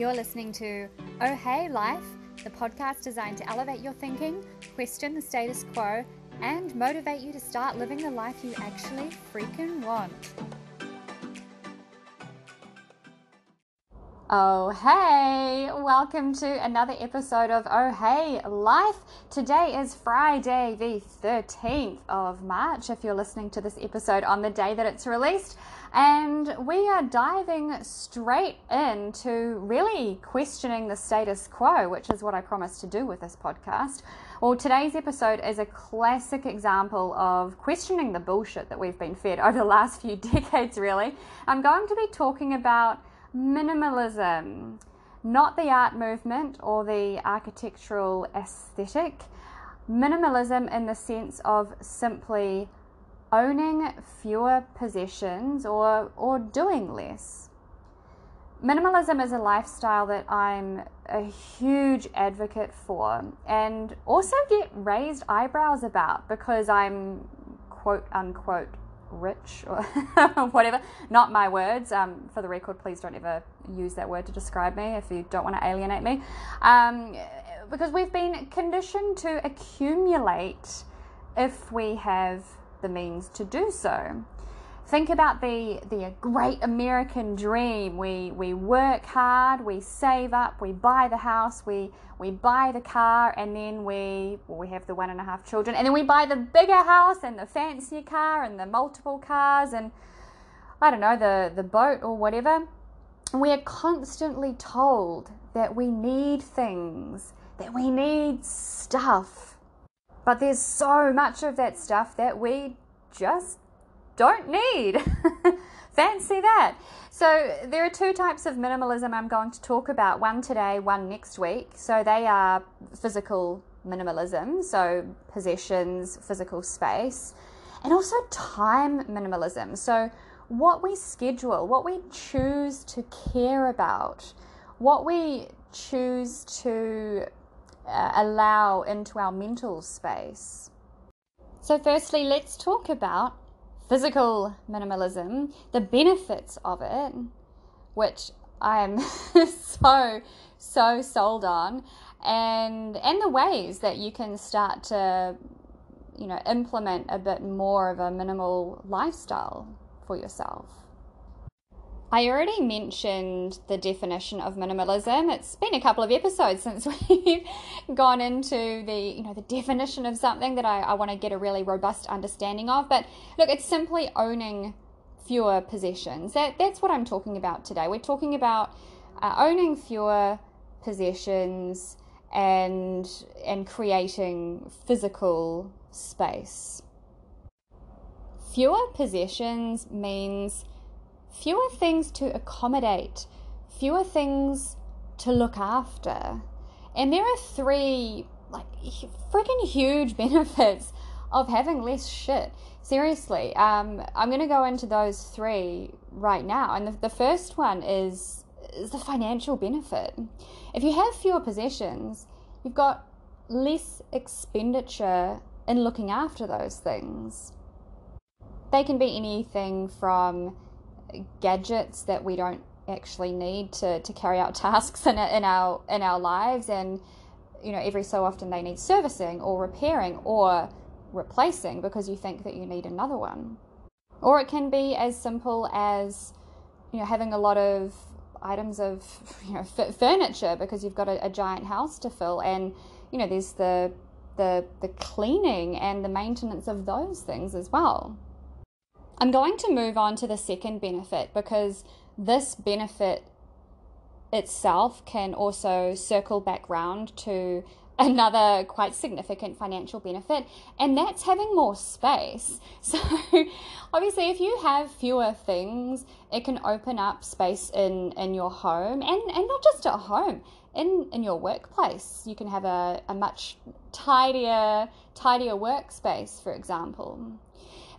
You're listening to Oh Hey Life, the podcast designed to elevate your thinking, question the status quo, and motivate you to start living the life you actually freaking want. Oh hey, welcome to another episode of Oh Hey Life. Today is Friday the 13th of March if you're listening to this episode on the day that it's released, and we are diving straight into really questioning the status quo, which is what I promised to do with this podcast. Well, today's episode is a classic example of questioning the bullshit that we've been fed over the last few decades really. I'm going to be talking about minimalism, not the art movement or the architectural aesthetic. Minimalism in the sense of simply owning fewer possessions or doing less. Minimalism is a lifestyle that I'm a huge advocate for and also get raised eyebrows about because I'm quote unquote rich or whatever. Not my words, for the record, please don't ever use that word to describe me if you don't want to alienate me, because we've been conditioned to accumulate if we have the means to do so. Think about the great American dream. We work hard, we save up, we buy the house, we buy the car, and then we have the 1.5 children, and then we buy the bigger house and the fancier car and the multiple cars and I don't know, the boat or whatever. We are constantly told that we need things, that we need stuff. But there's so much of that stuff that we just don't need. Fancy that. So there are two types of minimalism I'm going to talk about, one today, one next week. So they are physical minimalism, so possessions, physical space, and also time minimalism. So what we schedule, what we choose to care about, what we choose to allow into our mental space. So firstly, let's talk about physical minimalism, the benefits of it, which I'm so sold on, and the ways that you can start to, you know, implement a bit more of a minimal lifestyle for yourself. I already mentioned the definition of minimalism. It's been a couple of episodes since we've gone into the definition of something that I want to get a really robust understanding of. But look, it's simply owning fewer possessions. That's what I'm talking about today. We're talking about owning fewer possessions and creating physical space. Fewer possessions means fewer things to accommodate, fewer things to look after. And there are three freaking huge benefits of having less shit. Seriously, I'm going to go into those three right now. And the first one is the financial benefit. If you have fewer possessions, you've got less expenditure in looking after those things. They can be anything from gadgets that we don't actually need to carry out tasks in our lives, and every so often they need servicing or repairing or replacing because you think that you need another one. Or it can be as simple as having a lot of items of furniture because you've got a giant house to fill, and there's the cleaning and the maintenance of those things as well. I'm going to move on to the second benefit because this benefit itself can also circle back round to another quite significant financial benefit, and that's having more space. So obviously if you have fewer things, it can open up space in your home, and not just at home, in your workplace. You can have a much tidier workspace, for example.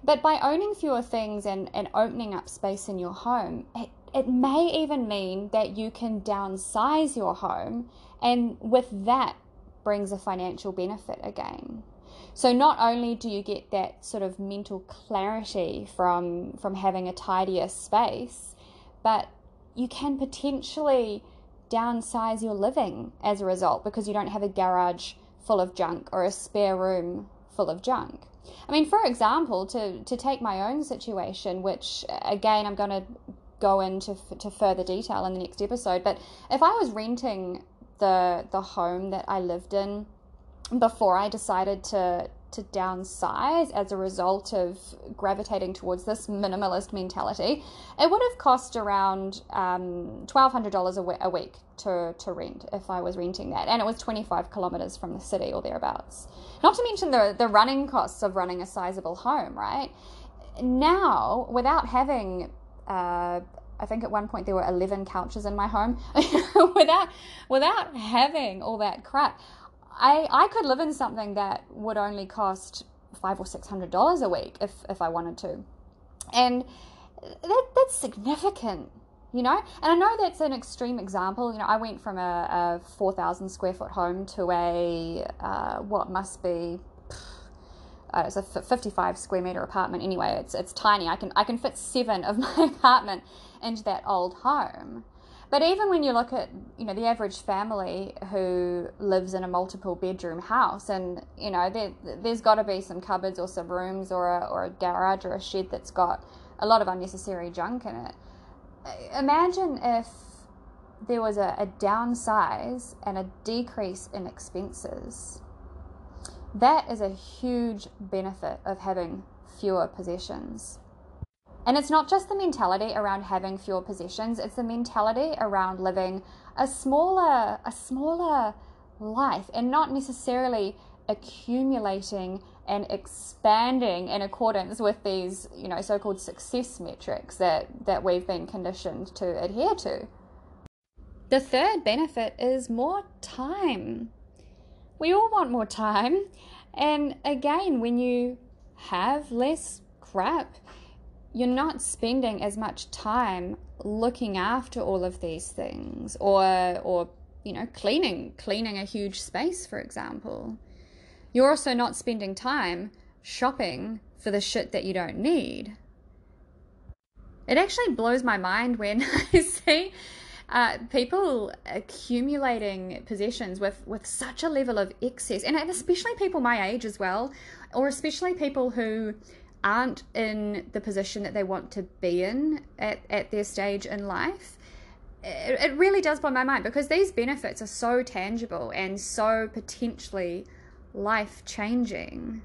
But by owning fewer things and opening up space in your home, it may even mean that you can downsize your home, and with that brings a financial benefit again. So not only do you get that sort of mental clarity from having a tidier space, but you can potentially downsize your living as a result, because you don't have a garage full of junk or a spare room full of junk. I mean, for example, to take my own situation, which again, I'm going to go into to further detail in the next episode, but if I was renting the home that I lived in before I decided to downsize as a result of gravitating towards this minimalist mentality, it would have cost around $1,200 a week to rent if I was renting that. And it was 25 kilometers from the city or thereabouts. Not to mention the running costs of running a sizable home, right? Now, without having, I think at one point there were 11 couches in my home, without having all that crap, I could live in something that would only cost $500 or $600 a week if I wanted to. And that's significant, you know? And I know that's an extreme example. You know, I went from a 4,000 square foot home to a, what must be, it's a 55 square meter apartment. Anyway, it's tiny. I can fit 7 of my apartment into that old home. But even when you look at, you know, the average family who lives in a multiple bedroom house, and, you know, there's got to be some cupboards or some rooms or a garage or a shed that's got a lot of unnecessary junk in it. Imagine if there was a downsize and a decrease in expenses. That is a huge benefit of having fewer possessions. And it's not just the mentality around having fewer possessions, it's the mentality around living a smaller life and not necessarily accumulating and expanding in accordance with these, you know, so-called success metrics that we've been conditioned to adhere to. The third benefit is more time. We all want more time. And again, when you have less crap, you're not spending as much time looking after all of these things or you know, cleaning a huge space, for example. You're also not spending time shopping for the shit that you don't need. It actually blows my mind when I see people accumulating possessions with such a level of excess, and especially people my age as well, or especially people who aren't in the position that they want to be in at their stage in life. It really does blow my mind, because these benefits are so tangible and so potentially life-changing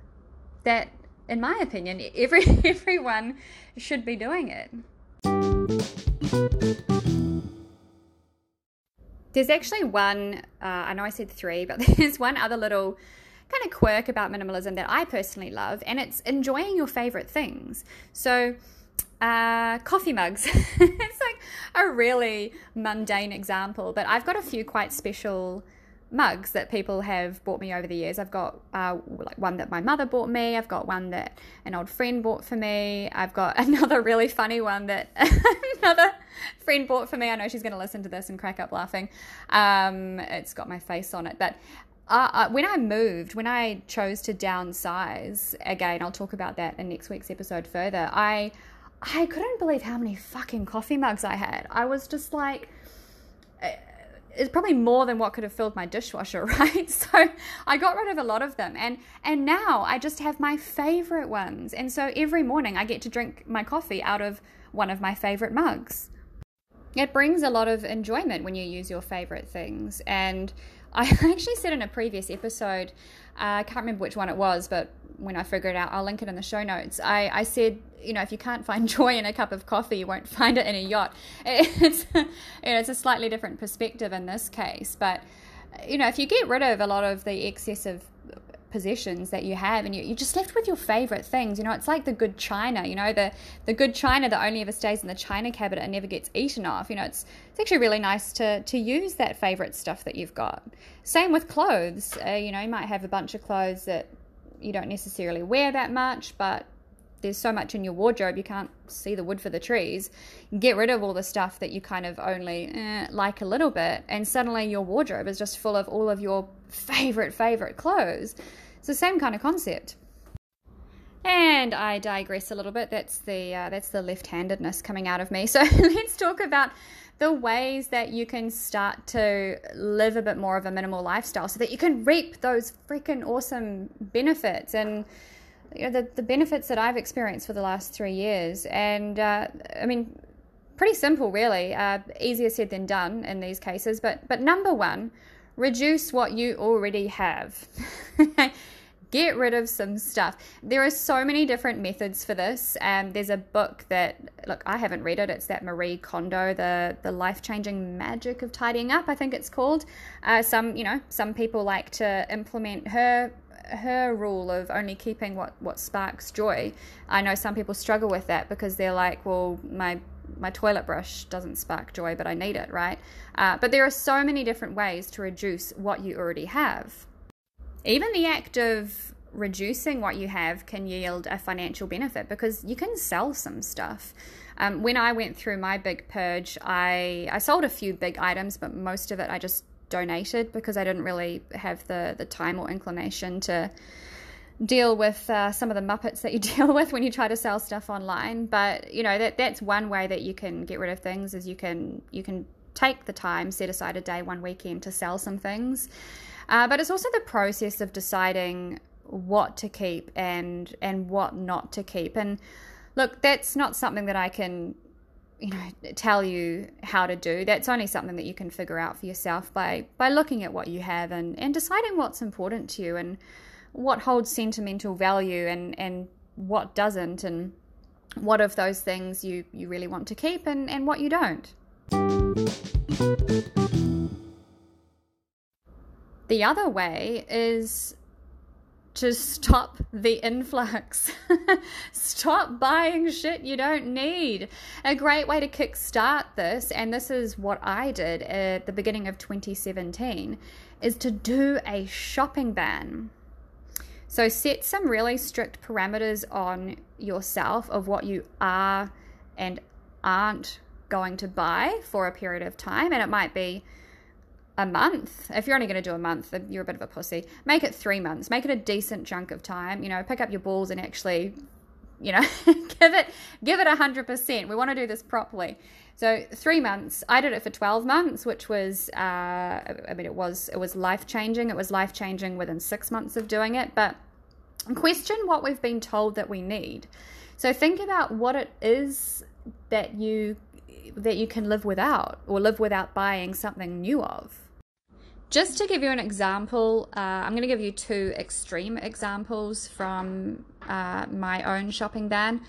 that, in my opinion, everyone should be doing it. There's actually one, I know I said 3, but there's one other little kind of quirk about minimalism that I personally love, and it's enjoying your favorite things. So coffee mugs, it's like a really mundane example, but I've got a few quite special mugs that people have bought me over the years. I've got like one that my mother bought me, I've got one that an old friend bought for me, I've got another really funny one that another friend bought for me. I know she's going to listen to this and crack up laughing. It's got my face on it, but when I chose to downsize, again, I'll talk about that in next week's episode further, I couldn't believe how many fucking coffee mugs I had. I was just like, it's probably more than what could have filled my dishwasher, right? So I got rid of a lot of them, and now I just have my favorite ones. And so every morning I get to drink my coffee out of one of my favorite mugs. It brings a lot of enjoyment when you use your favorite things. And I actually said in a previous episode, I can't remember which one it was, but when I figure it out, I'll link it in the show notes. I said, you know, if you can't find joy in a cup of coffee, you won't find it in a yacht. It's a slightly different perspective in this case. But, you know, if you get rid of a lot of the excessive possessions that you have, and you're just left with your favorite things, you know, it's like the good china, you know, the good china that only ever stays in the china cabinet and never gets eaten off. You know, it's actually really nice to use that favorite stuff that you've got. Same with clothes. You know, you might have a bunch of clothes that you don't necessarily wear that much, but there's so much in your wardrobe you can't see the wood for the trees. Get rid of all the stuff that you kind of only like a little bit, and suddenly your wardrobe is just full of all of your favorite clothes. It's the same kind of concept. And I digress a little bit. That's the left-handedness coming out of me. So let's talk about the ways that you can start to live a bit more of a minimal lifestyle so that you can reap those freaking awesome benefits. And you know, the benefits that I've experienced for the last 3 years. And I mean, pretty simple really, easier said than done in these cases. But number one, reduce what you already have. Get rid of some stuff. There are so many different methods for this. There's a book that, look, I haven't read it. It's that Marie Kondo, the Life-Changing Magic of Tidying Up, I think it's called. Some people like to implement her rule of only keeping what sparks joy. I know some people struggle with that because they're like, well, my toilet brush doesn't spark joy, but I need it, right? But there are so many different ways to reduce what you already have. Even the act of reducing what you have can yield a financial benefit because you can sell some stuff. When I went through my big purge, I sold a few big items, but most of it I just donated because I didn't really have the time or inclination to deal with some of the muppets that you deal with when you try to sell stuff online. But you know, that's one way that you can get rid of things, is you can take the time, set aside a day, one weekend to sell some things. But it's also the process of deciding what to keep and what not to keep. And look, that's not something that I can, you know, tell you how to do. That's only something that you can figure out for yourself by looking at what you have and deciding what's important to you and what holds sentimental value and what doesn't, and what of those things you really want to keep and what you don't. The other way is to stop the influx. Stop buying shit you don't need. A great way to kickstart this, and this is what I did at the beginning of 2017, is to do a shopping ban. So set some really strict parameters on yourself of what you are and aren't going to buy for a period of time. And it might be a month. If you're only going to do a month, you're a bit of a pussy. Make it 3 months. Make it a decent chunk of time. You know, pick up your balls and actually, you know, give it 100%. We want to do this properly. So 3 months. I did it for 12 months, which was, it was life-changing. It was life-changing within 6 months of doing it. But question what we've been told that we need. So think about what it is that you can live without, or live without buying something new of. Just to give you an example, I'm going to give you two extreme examples from my own shopping ban.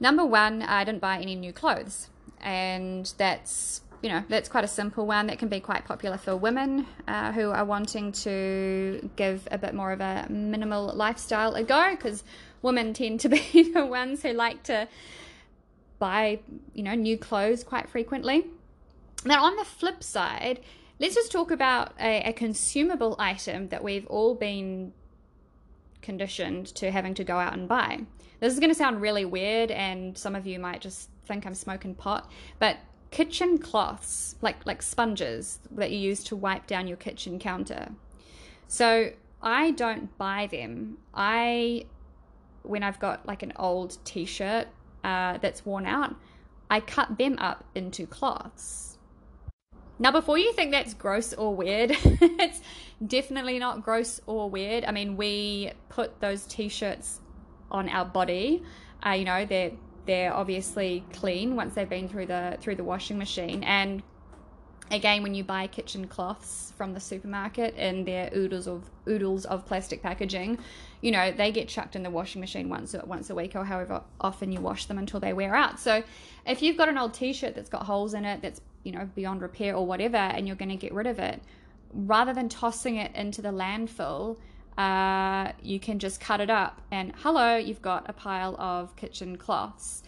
Number one, I didn't buy any new clothes. And that's quite a simple one that can be quite popular for women who are wanting to give a bit more of a minimal lifestyle a go, because women tend to be the ones who like to buy, you know, new clothes quite frequently. Now, on the flip side, let's just talk about a consumable item that we've all been conditioned to having to go out and buy. This is going to sound really weird, and some of you might just think I'm smoking pot, but kitchen cloths, like sponges that you use to wipe down your kitchen counter. So I don't buy them. When I've got like an old t-shirt that's worn out, I cut them up into cloths. Now, before you think that's gross or weird, it's definitely not gross or weird. I mean, we put those t-shirts on our body. You know, they're obviously clean once they've been through the washing machine. And again, when you buy kitchen cloths from the supermarket and they're oodles of plastic packaging, you know, they get chucked in the washing machine once a week, or however often you wash them until they wear out. So if you've got an old t-shirt that's got holes in it, that's, you know, beyond repair or whatever, and you're going to get rid of it, rather than tossing it into the landfill, you can just cut it up and hello, you've got a pile of kitchen cloths.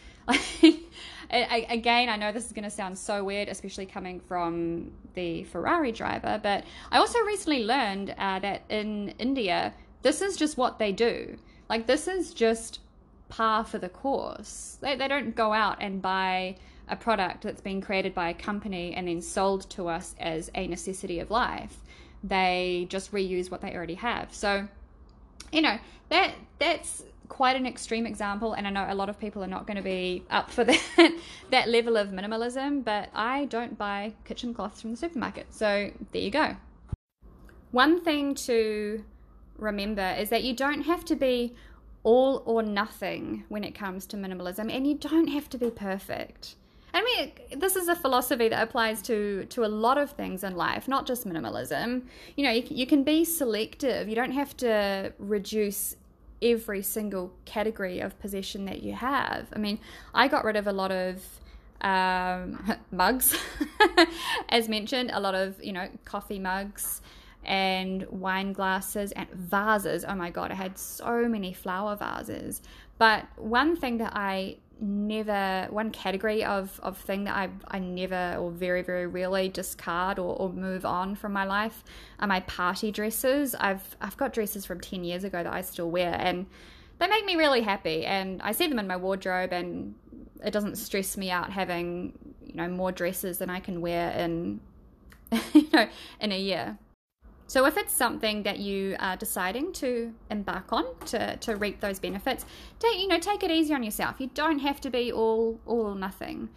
Again, I know this is going to sound so weird, especially coming from the Ferrari driver, but I also recently learned that in India, this is just what they do. Like, this is just par for the course. They don't go out and buy a product that's been created by a company and then sold to us as a necessity of life. They just reuse what they already have. So, you know, that's quite an extreme example, and I know a lot of people are not going to be up for that that level of minimalism, but I don't buy kitchen cloths from the supermarket. So there you go. One thing to remember is that you don't have to be all or nothing when it comes to minimalism, and you don't have to be perfect. I mean, this is a philosophy that applies to a lot of things in life, not just minimalism. You know, you can be selective. You don't have to reduce every single category of possession that you have. I mean, I got rid of a lot of mugs, as mentioned, a lot of, you know, coffee mugs and wine glasses and vases. Oh my God, I had so many flower vases. But one thing that I never, one category of thing that I never or very, very rarely discard or move on from my life are my party dresses. I've got dresses from 10 years ago that I still wear, and they make me really happy, and I see them in my wardrobe, and it doesn't stress me out having, you know, more dresses than I can wear in, you know, in a year. So if it's something that you are deciding to embark on to reap those benefits, take it easy on yourself. You don't have to be all or nothing.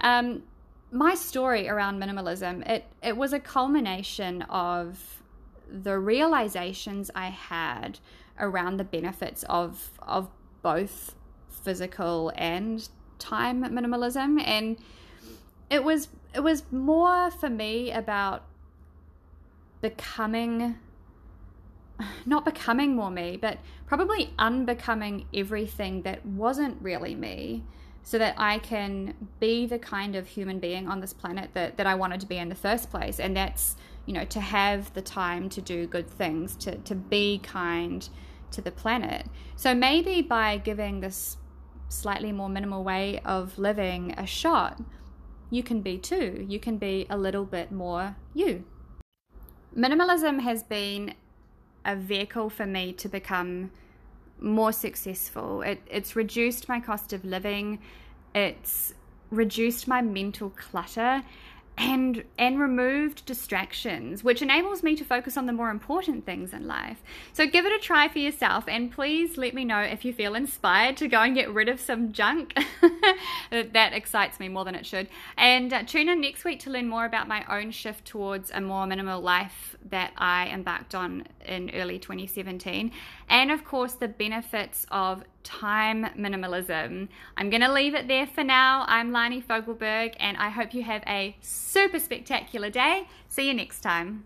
My story around minimalism, it was a culmination of the realizations I had around the benefits of both physical and time minimalism, and it was more for me about not becoming more me, but probably unbecoming everything that wasn't really me, so that I can be the kind of human being on this planet that I wanted to be in the first place. And that's, you know, to have the time to do good things, to be kind to the planet. So maybe by giving this slightly more minimal way of living a shot, you can be too. You can be a little bit more you. Minimalism has been a vehicle for me to become more successful. It's reduced my cost of living, it's reduced my mental clutter, and removed distractions, which enables me to focus on the more important things in life. So give it a try for yourself, and please let me know if you feel inspired to go and get rid of some junk. That excites me more than it should. And tune in next week to learn more about my own shift towards a more minimal life that I embarked on in early 2017, and of course the benefits of time minimalism. I'm going to leave it there for now. I'm Lani Fogelberg, and I hope you have a super spectacular day. See you next time.